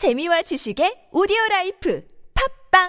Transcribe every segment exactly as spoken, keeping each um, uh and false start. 재미와 지식의 오디오라이프 팟빵.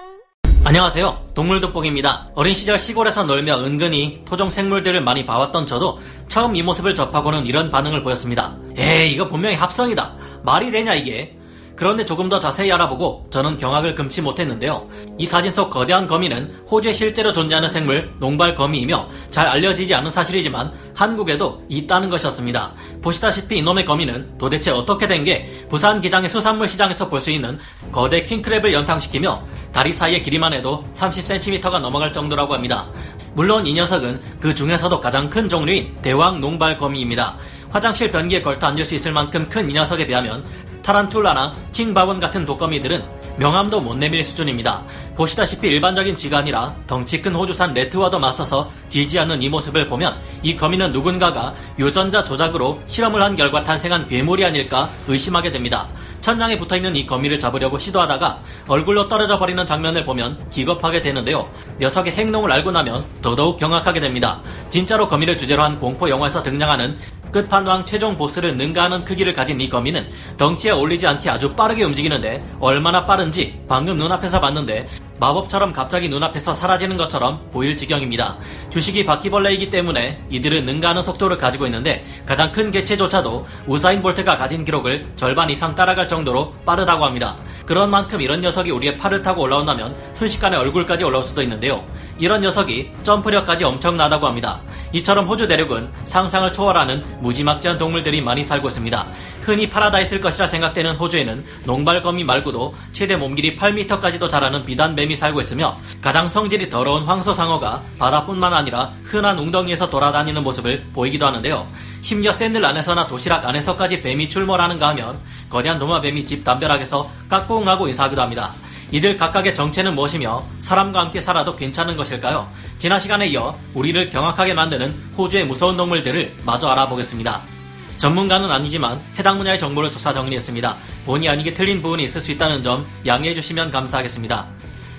안녕하세요, 동물돋보기입니다. 어린 시절 시골에서 놀며 은근히 토종 생물들을 많이 봐왔던 저도 처음 이 모습을 접하고는 이런 반응을 보였습니다. 에이, 이거 분명히 합성이다. 말이 되냐 이게. 그런데 조금 더 자세히 알아보고 저는 경악을 금치 못했는데요. 이 사진 속 거대한 거미는 호주에 실제로 존재하는 생물 농발거미이며 잘 알려지지 않은 사실이지만 한국에도 있다는 것이었습니다. 보시다시피 이놈의 거미는 도대체 어떻게 된 게 부산 기장의 수산물 시장에서 볼 수 있는 거대 킹크랩을 연상시키며 다리 사이의 길이만 해도 삼십 센티미터가 넘어갈 정도라고 합니다. 물론 이 녀석은 그 중에서도 가장 큰 종류인 대왕 농발거미입니다. 화장실 변기에 걸터 앉을 수 있을 만큼 큰 이 녀석에 비하면 타란툴라나 킹바운 같은 독거미들은 명함도 못 내밀 수준입니다. 보시다시피 일반적인 쥐가 아니라 덩치 큰 호주산 레트와도 맞서서 지지 않는 이 모습을 보면 이 거미는 누군가가 유전자 조작으로 실험을 한 결과 탄생한 괴물이 아닐까 의심하게 됩니다. 천장에 붙어있는 이 거미를 잡으려고 시도하다가 얼굴로 떨어져 버리는 장면을 보면 기겁하게 되는데요. 녀석의 행동을 알고 나면 더더욱 경악하게 됩니다. 진짜로 거미를 주제로 한 공포 영화에서 등장하는 끝판왕 최종 보스를 능가하는 크기를 가진 이 거미는 덩치에 어울리지 않게 아주 빠르게 움직이는데 얼마나 빠른지 방금 눈앞에서 봤는데 마법처럼 갑자기 눈앞에서 사라지는 것처럼 보일 지경입니다. 주식이 바퀴벌레이기 때문에 이들은 능가하는 속도를 가지고 있는데 가장 큰 개체조차도 우사인 볼트가 가진 기록을 절반 이상 따라갈 정도로 빠르다고 합니다. 그런 만큼 이런 녀석이 우리의 팔을 타고 올라온다면 순식간에 얼굴까지 올라올 수도 있는데요. 이런 녀석이 점프력까지 엄청나다고 합니다. 이처럼 호주 대륙은 상상을 초월하는 무지막지한 동물들이 많이 살고 있습니다. 흔히 파라다이스일 것이라 생각되는 호주에는 농발거미 말고도 최대 몸길이 팔 미터까지도 자라는 비단뱀이 살고 있으며 가장 성질이 더러운 황소상어가 바다뿐만 아니라 흔한 웅덩이에서 돌아다니는 모습을 보이기도 하는데요. 심지어 샌들 안에서나 도시락 안에서까지 뱀이 출몰하는가 하면 거대한 도마뱀이 집 담벼락에서 까꿍하고 인사하기도 합니다. 이들 각각의 정체는 무엇이며 사람과 함께 살아도 괜찮은 것일까요? 지난 시간에 이어 우리를 경악하게 만드는 호주의 무서운 동물들을 마저 알아보겠습니다. 전문가는 아니지만 해당 분야의 정보를 조사 정리했습니다. 본의 아니게 틀린 부분이 있을 수 있다는 점 양해해 주시면 감사하겠습니다.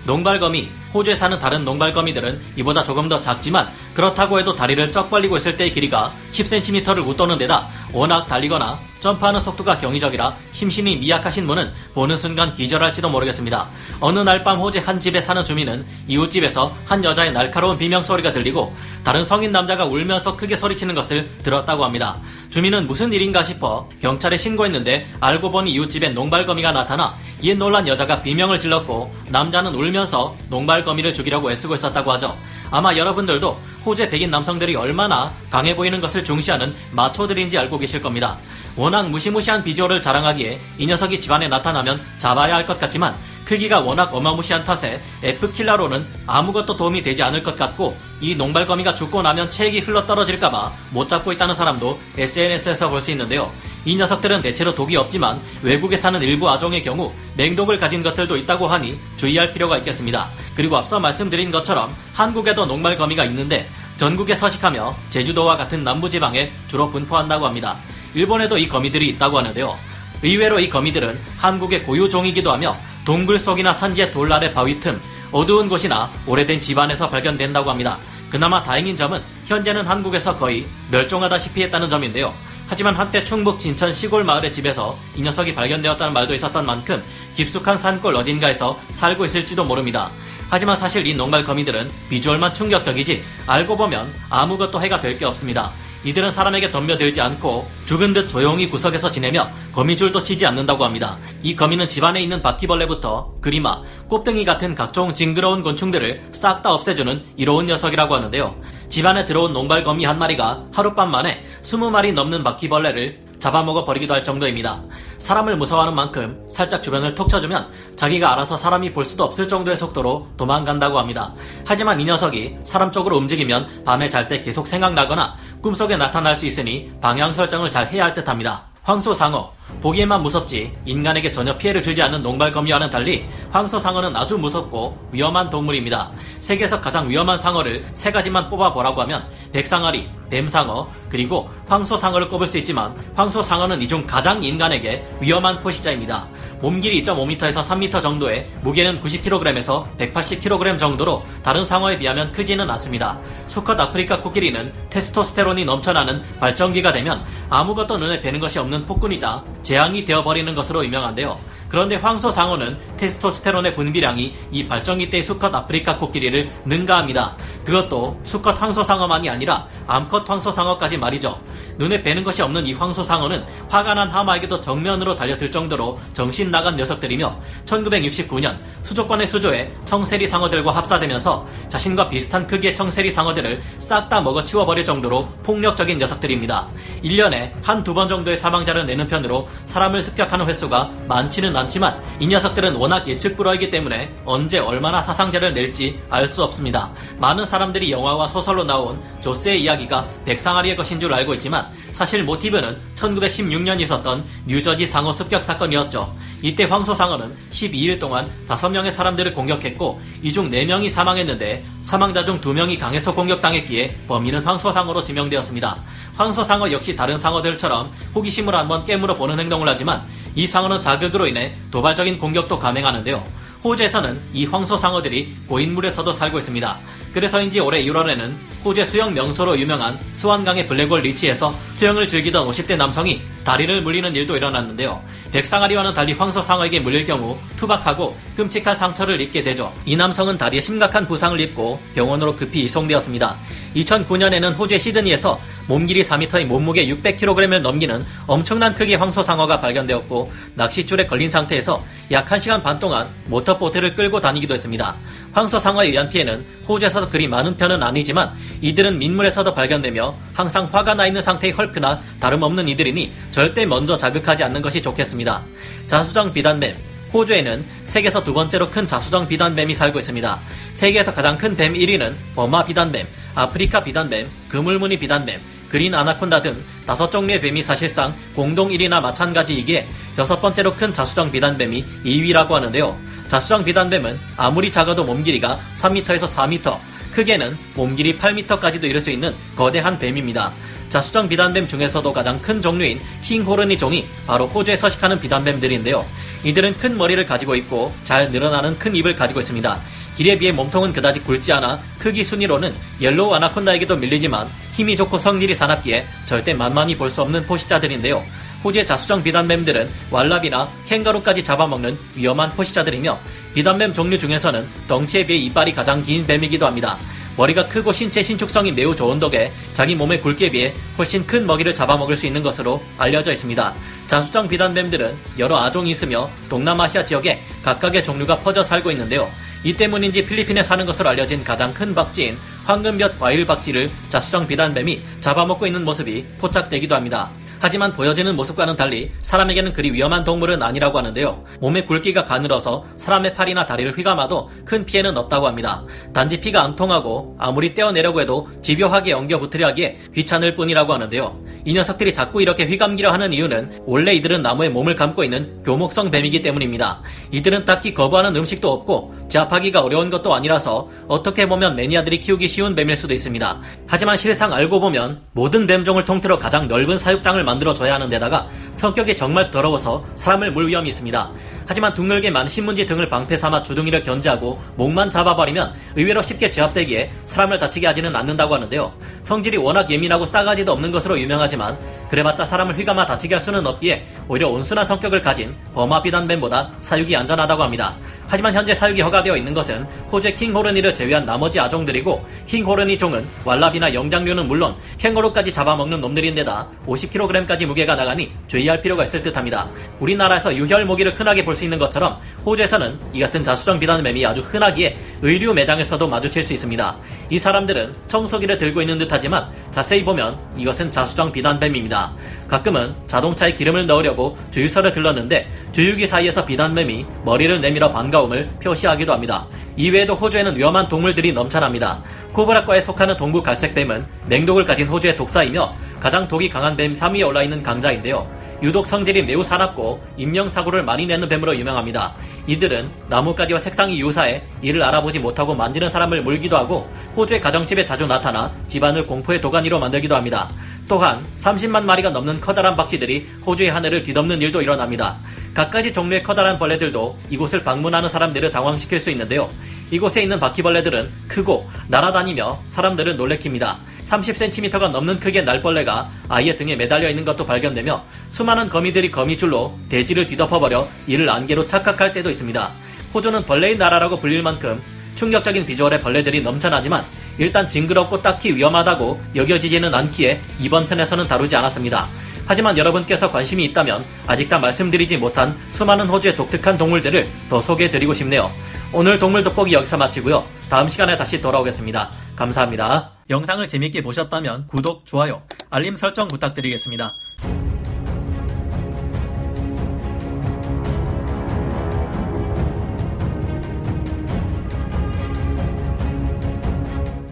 농발거미. 호주에 사는 다른 농발거미들은 이보다 조금 더 작지만 그렇다고 해도 다리를 쩍 벌리고 있을 때의 길이가 십 센티미터를 웃도는 데다 워낙 달리거나 점프하는 속도가 경이적이라 심신이 미약하신 분은 보는 순간 기절할지도 모르겠습니다. 어느 날 밤 호주의 한 집에 사는 주민은 이웃집에서 한 여자의 날카로운 비명소리가 들리고 다른 성인 남자가 울면서 크게 소리치는 것을 들었다고 합니다. 주민은 무슨 일인가 싶어 경찰에 신고했는데 알고 보니 이웃집에 농발거미가 나타나 이에 놀란 여자가 비명을 질렀고 남자는 울면서 농발 거미를 죽이려고 애쓰고 있었다고 하죠. 아마 여러분들도 호주의 백인 남성들이 얼마나 강해 보이는 것을 중시하는 마초들인지 알고 계실 겁니다. 워낙 무시무시한 비주얼을 자랑하기에 이 녀석이 집안에 나타나면 잡아야 할 것 같지만 크기가 워낙 어마무시한 탓에 에프킬라로는 아무것도 도움이 되지 않을 것 같고 이 농발거미가 죽고 나면 체액이 흘러떨어질까봐 못 잡고 있다는 사람도 에스엔에스에서 볼 수 있는데요. 이 녀석들은 대체로 독이 없지만 외국에 사는 일부 아종의 경우 맹독을 가진 것들도 있다고 하니 주의할 필요가 있겠습니다. 그리고 앞서 말씀드린 것처럼 한국에도 농발거미가 있는데 전국에 서식하며 제주도와 같은 남부지방에 주로 분포한다고 합니다. 일본에도 이 거미들이 있다고 하는데요. 의외로 이 거미들은 한국의 고유종이기도 하며 동굴 속이나 산지의 돌 아래 바위 틈, 어두운 곳이나 오래된 집안에서 발견된다고 합니다. 그나마 다행인 점은 현재는 한국에서 거의 멸종하다시피 했다는 점인데요. 하지만 한때 충북 진천 시골 마을의 집에서 이 녀석이 발견되었다는 말도 있었던 만큼 깊숙한 산골 어딘가에서 살고 있을지도 모릅니다. 하지만 사실 이 농발거미들은 비주얼만 충격적이지 알고 보면 아무것도 해가 될 게 없습니다. 이들은 사람에게 덤벼들지 않고 죽은 듯 조용히 구석에서 지내며 거미줄도 치지 않는다고 합니다. 이 거미는 집안에 있는 바퀴벌레부터 그리마, 꼽등이 같은 각종 징그러운 곤충들을 싹 다 없애주는 이로운 녀석이라고 하는데요. 집안에 들어온 농발거미 한 마리가 하룻밤 만에 스무 마리 넘는 바퀴벌레를 잡아먹어 버리기도 할 정도입니다. 사람을 무서워하는 만큼 살짝 주변을 톡 쳐주면 자기가 알아서 사람이 볼 수도 없을 정도의 속도로 도망간다고 합니다. 하지만 이 녀석이 사람 쪽으로 움직이면 밤에 잘 때 계속 생각나거나 꿈속에 나타날 수 있으니 방향 설정을 잘 해야 할 듯합니다. 황소상어. 보기에만 무섭지 인간에게 전혀 피해를 주지 않는 농발거미와는 달리 황소상어는 아주 무섭고 위험한 동물입니다. 세계에서 가장 위험한 상어를 세 가지만 뽑아보라고 하면 백상아리, 뱀상어, 그리고 황소상어를 꼽을 수 있지만 황소상어는 이 중 가장 인간에게 위험한 포식자입니다. 몸길이 이 점 오 미터에서 삼 미터 정도에 무게는 구십 킬로그램에서 백팔십 킬로그램 정도로 다른 상어에 비하면 크지는 않습니다. 수컷 아프리카 코끼리는 테스토스테론이 넘쳐나는 발정기가 되면 아무것도 눈에 뵈는 것이 없는 폭군이자 재앙이 되어버리는 것으로 유명한데요. 그런데 황소상어는 테스토스테론의 분비량이 이 발정기 때 수컷 아프리카 코끼리를 능가합니다. 그것도 수컷 황소상어만이 아니라 암컷 황소상어까지 말이죠. 눈에 뵈는 것이 없는 이 황소상어는 화가 난 하마에게도 정면으로 달려들 정도로 정신 나간 녀석들이며 천구백육십구 년 수족관의 수조에 청세리 상어들과 합사되면서 자신과 비슷한 크기의 청세리 상어들을 싹 다 먹어 치워버릴 정도로 폭력적인 녀석들입니다. 일 년에 한두 번 정도의 사망자를 내는 편으로 사람을 습격하는 횟수가 많지는 않지만 이 녀석들은 워낙 예측불허이기 때문에 언제 얼마나 사상자를 낼지 알 수 없습니다. 많은 사람들이 영화와 소설로 나온 조스의 이야기가 백상아리의 것인 줄 알고 있지만 사실 모티브는 천구백십육 년 있었던 뉴저지 상어 습격 사건이었죠. 이때 황소상어는 십이 일 동안 다섯 명의 사람들을 공격했고 이 중 네 명이 사망했는데 사망자 중 두 명이 강에서 공격당했기에 범인은 황소상어로 지명되었습니다. 황소상어 역시 다른 상어들처럼 호기심을 한번 깨물어 보는 행동을 하지만 이 상어는 자극으로 인해 도발적인 공격도 감행하는데요. 호주에서는 이 황소상어들이 고인물에서도 살고 있습니다. 그래서인지 올해 일 월에는 호주의 수영 명소로 유명한 스완강의 블랙홀 리치에서 수영을 즐기던 오십 대 남성이 다리를 물리는 일도 일어났는데요. 백상아리와는 달리 황소상어에게 물릴 경우 투박하고 끔찍한 상처를 입게 되죠. 이 남성은 다리에 심각한 부상을 입고 병원으로 급히 이송되었습니다. 이천구 년에는 호주의 시드니에서 몸길이 사 미터의 몸무게 육백 킬로그램을 넘기는 엄청난 크기의 황소상어가 발견되었고 낚싯줄에 걸린 상태에서 약 한 시간 반 동안 모터보트를 끌고 다니기도 했습니다. 황소상어에 의한 피해는 호주에서도 그리 많은 편은 아니지만 이들은 민물에서도 발견되며 항상 화가 나 있는 상태의 헐크나 다름없는 이들이니 절대 먼저 자극하지 않는 것이 좋겠습니다. 자수정비단뱀. 호주에는 세계에서 두 번째로 큰 자수정 비단뱀이 살고 있습니다. 세계에서 가장 큰 뱀 일 위는 버마비단뱀, 아프리카비단뱀, 그물무늬비단뱀, 그린아나콘다 등 다섯 종류의 뱀이 사실상 공동 일 위나 마찬가지이기에 여섯 번째로 큰 자수정 비단뱀이 이 위라고 하는데요. 자수정 비단뱀은 아무리 작아도 몸 길이가 삼 미터에서 사 미터, 크게는 몸 길이 팔 미터까지도 이를 수 있는 거대한 뱀입니다. 자수정 비단뱀 중에서도 가장 큰 종류인 킹호르니 종이 바로 호주에 서식하는 비단뱀들인데요. 이들은 큰 머리를 가지고 있고 잘 늘어나는 큰 입을 가지고 있습니다. 길에 비해 몸통은 그다지 굵지 않아 크기 순위로는 옐로우 아나콘다에게도 밀리지만 힘이 좋고 성질이 사납기에 절대 만만히 볼 수 없는 포식자들인데요. 호주의 자수정 비단뱀들은 왈라비나 캥거루까지 잡아먹는 위험한 포식자들이며 비단뱀 종류 중에서는 덩치에 비해 이빨이 가장 긴 뱀이기도 합니다. 머리가 크고 신체 신축성이 매우 좋은 덕에 자기 몸의 굵기에 비해 훨씬 큰 먹이를 잡아먹을 수 있는 것으로 알려져 있습니다. 자수정 비단뱀들은 여러 아종이 있으며 동남아시아 지역에 각각의 종류가 퍼져 살고 있는데요. 이 때문인지 필리핀에 사는 것으로 알려진 가장 큰 박쥐인 황금볕 과일박쥐를 자수정 비단뱀이 잡아먹고 있는 모습이 포착되기도 합니다. 하지만 보여지는 모습과는 달리 사람에게는 그리 위험한 동물은 아니라고 하는데요. 몸의 굵기가 가늘어서 사람의 팔이나 다리를 휘감아도 큰 피해는 없다고 합니다. 단지 피가 안 통하고 아무리 떼어내려고 해도 집요하게 엉겨붙으려 하기에 귀찮을 뿐이라고 하는데요. 이 녀석들이 자꾸 이렇게 휘감기려 하는 이유는 원래 이들은 나무에 몸을 감고 있는 교목성 뱀이기 때문입니다. 이들은 딱히 거부하는 음식도 없고 제압하기가 어려운 것도 아니라서 어떻게 보면 매니아들이 키우기 쉬운 뱀일 수도 있습니다. 하지만 실상 알고 보면 모든 뱀종을 통틀어 가장 넓은 사육장을 만들어줘야 하는 데다가 성격이 정말 더러워서 사람을 물 위험이 있습니다. 하지만 둥글게 많은 신문지 등을 방패삼아 주둥이를 견제하고 목만 잡아버리면 의외로 쉽게 제압되기에 사람을 다치게 하지는 않는다고 하는데요. 성질이 워낙 예민하고 싸가지도 없는 것으로 유명하지만 그래봤자 사람을 휘감아 다치게 할 수는 없기에 오히려 온순한 성격을 가진 버마비단뱀보다 사육이 안전하다고 합니다. 하지만 현재 사육이 허가되어 있는 것은 호주의 킹호르니를 제외한 나머지 아종들이고 킹호르니 종은 왈라비나 영장류는 물론 캥거루까지 잡아먹는 놈들인데다 오십 킬로그램까지 무게가 나가니 주의할 필요가 있을 듯합니다. 우리나라에서 유혈 모기를 흔하게 볼 수 있는 것처럼 호주에서는 이 같은 자수정 비단뱀이 아주 흔하기에 의류 매장에서도 마주칠 수 있습니다. 이 사람들은 청소기를 들고 있는 듯하지만 자세히 보면 이것은 자수정 비단뱀입니다. 가끔은 자동차에 기름을 넣으려고 주유소를 들렀는데 주유기 사이에서 비단뱀이 머리를 내밀어 반가움을 표시하기도 합니다. 이외에도 호주에는 위험한 동물들이 넘쳐납니다. 코브라과에 속하는 동부 갈색뱀은 맹독을 가진 호주의 독사이며 가장 독이 강한 뱀 삼 위에 올라있는 강자인데요. 유독 성질이 매우 사납고 인명사고를 많이 내는 뱀으로 유명합니다. 이들은 나뭇가지와 색상이 유사해 이를 알아보지 못하고 만지는 사람을 물기도 하고 호주의 가정집에 자주 나타나 집안을 공포의 도가니로 만들기도 합니다. 또한 삼십만 마리가 넘는 커다란 박쥐들이 호주의 하늘을 뒤덮는 일도 일어납니다. 갖가지 종류의 커다란 벌레들도 이곳을 방문하는 사람들을 당황시킬 수 있는데요. 이곳에 있는 바퀴벌레들은 크고 날아다니며 사람들을 놀래킵니다. 삼십 센티미터가 넘는 크기의 날벌레가 거미가 아이의 등에 매달려 있는 것도 발견되며 수많은 거미들이 거미줄로 대지를 뒤덮어버려 이를 안개로 착각할 때도 있습니다. 호주는 벌레의 나라라고 불릴 만큼 충격적인 비주얼의 벌레들이 넘쳐나지만 일단 징그럽고 딱히 위험하다고 여겨지지는 않기에 이번 편에서는 다루지 않았습니다. 하지만 여러분께서 관심이 있다면 아직 다 말씀드리지 못한 수많은 호주의 독특한 동물들을 더 소개해드리고 싶네요. 오늘 동물돋보기 여기서 마치고요. 다음 시간에 다시 돌아오겠습니다. 감사합니다. 영상을 재밌게 보셨다면 구독, 좋아요, 알림 설정 부탁드리겠습니다.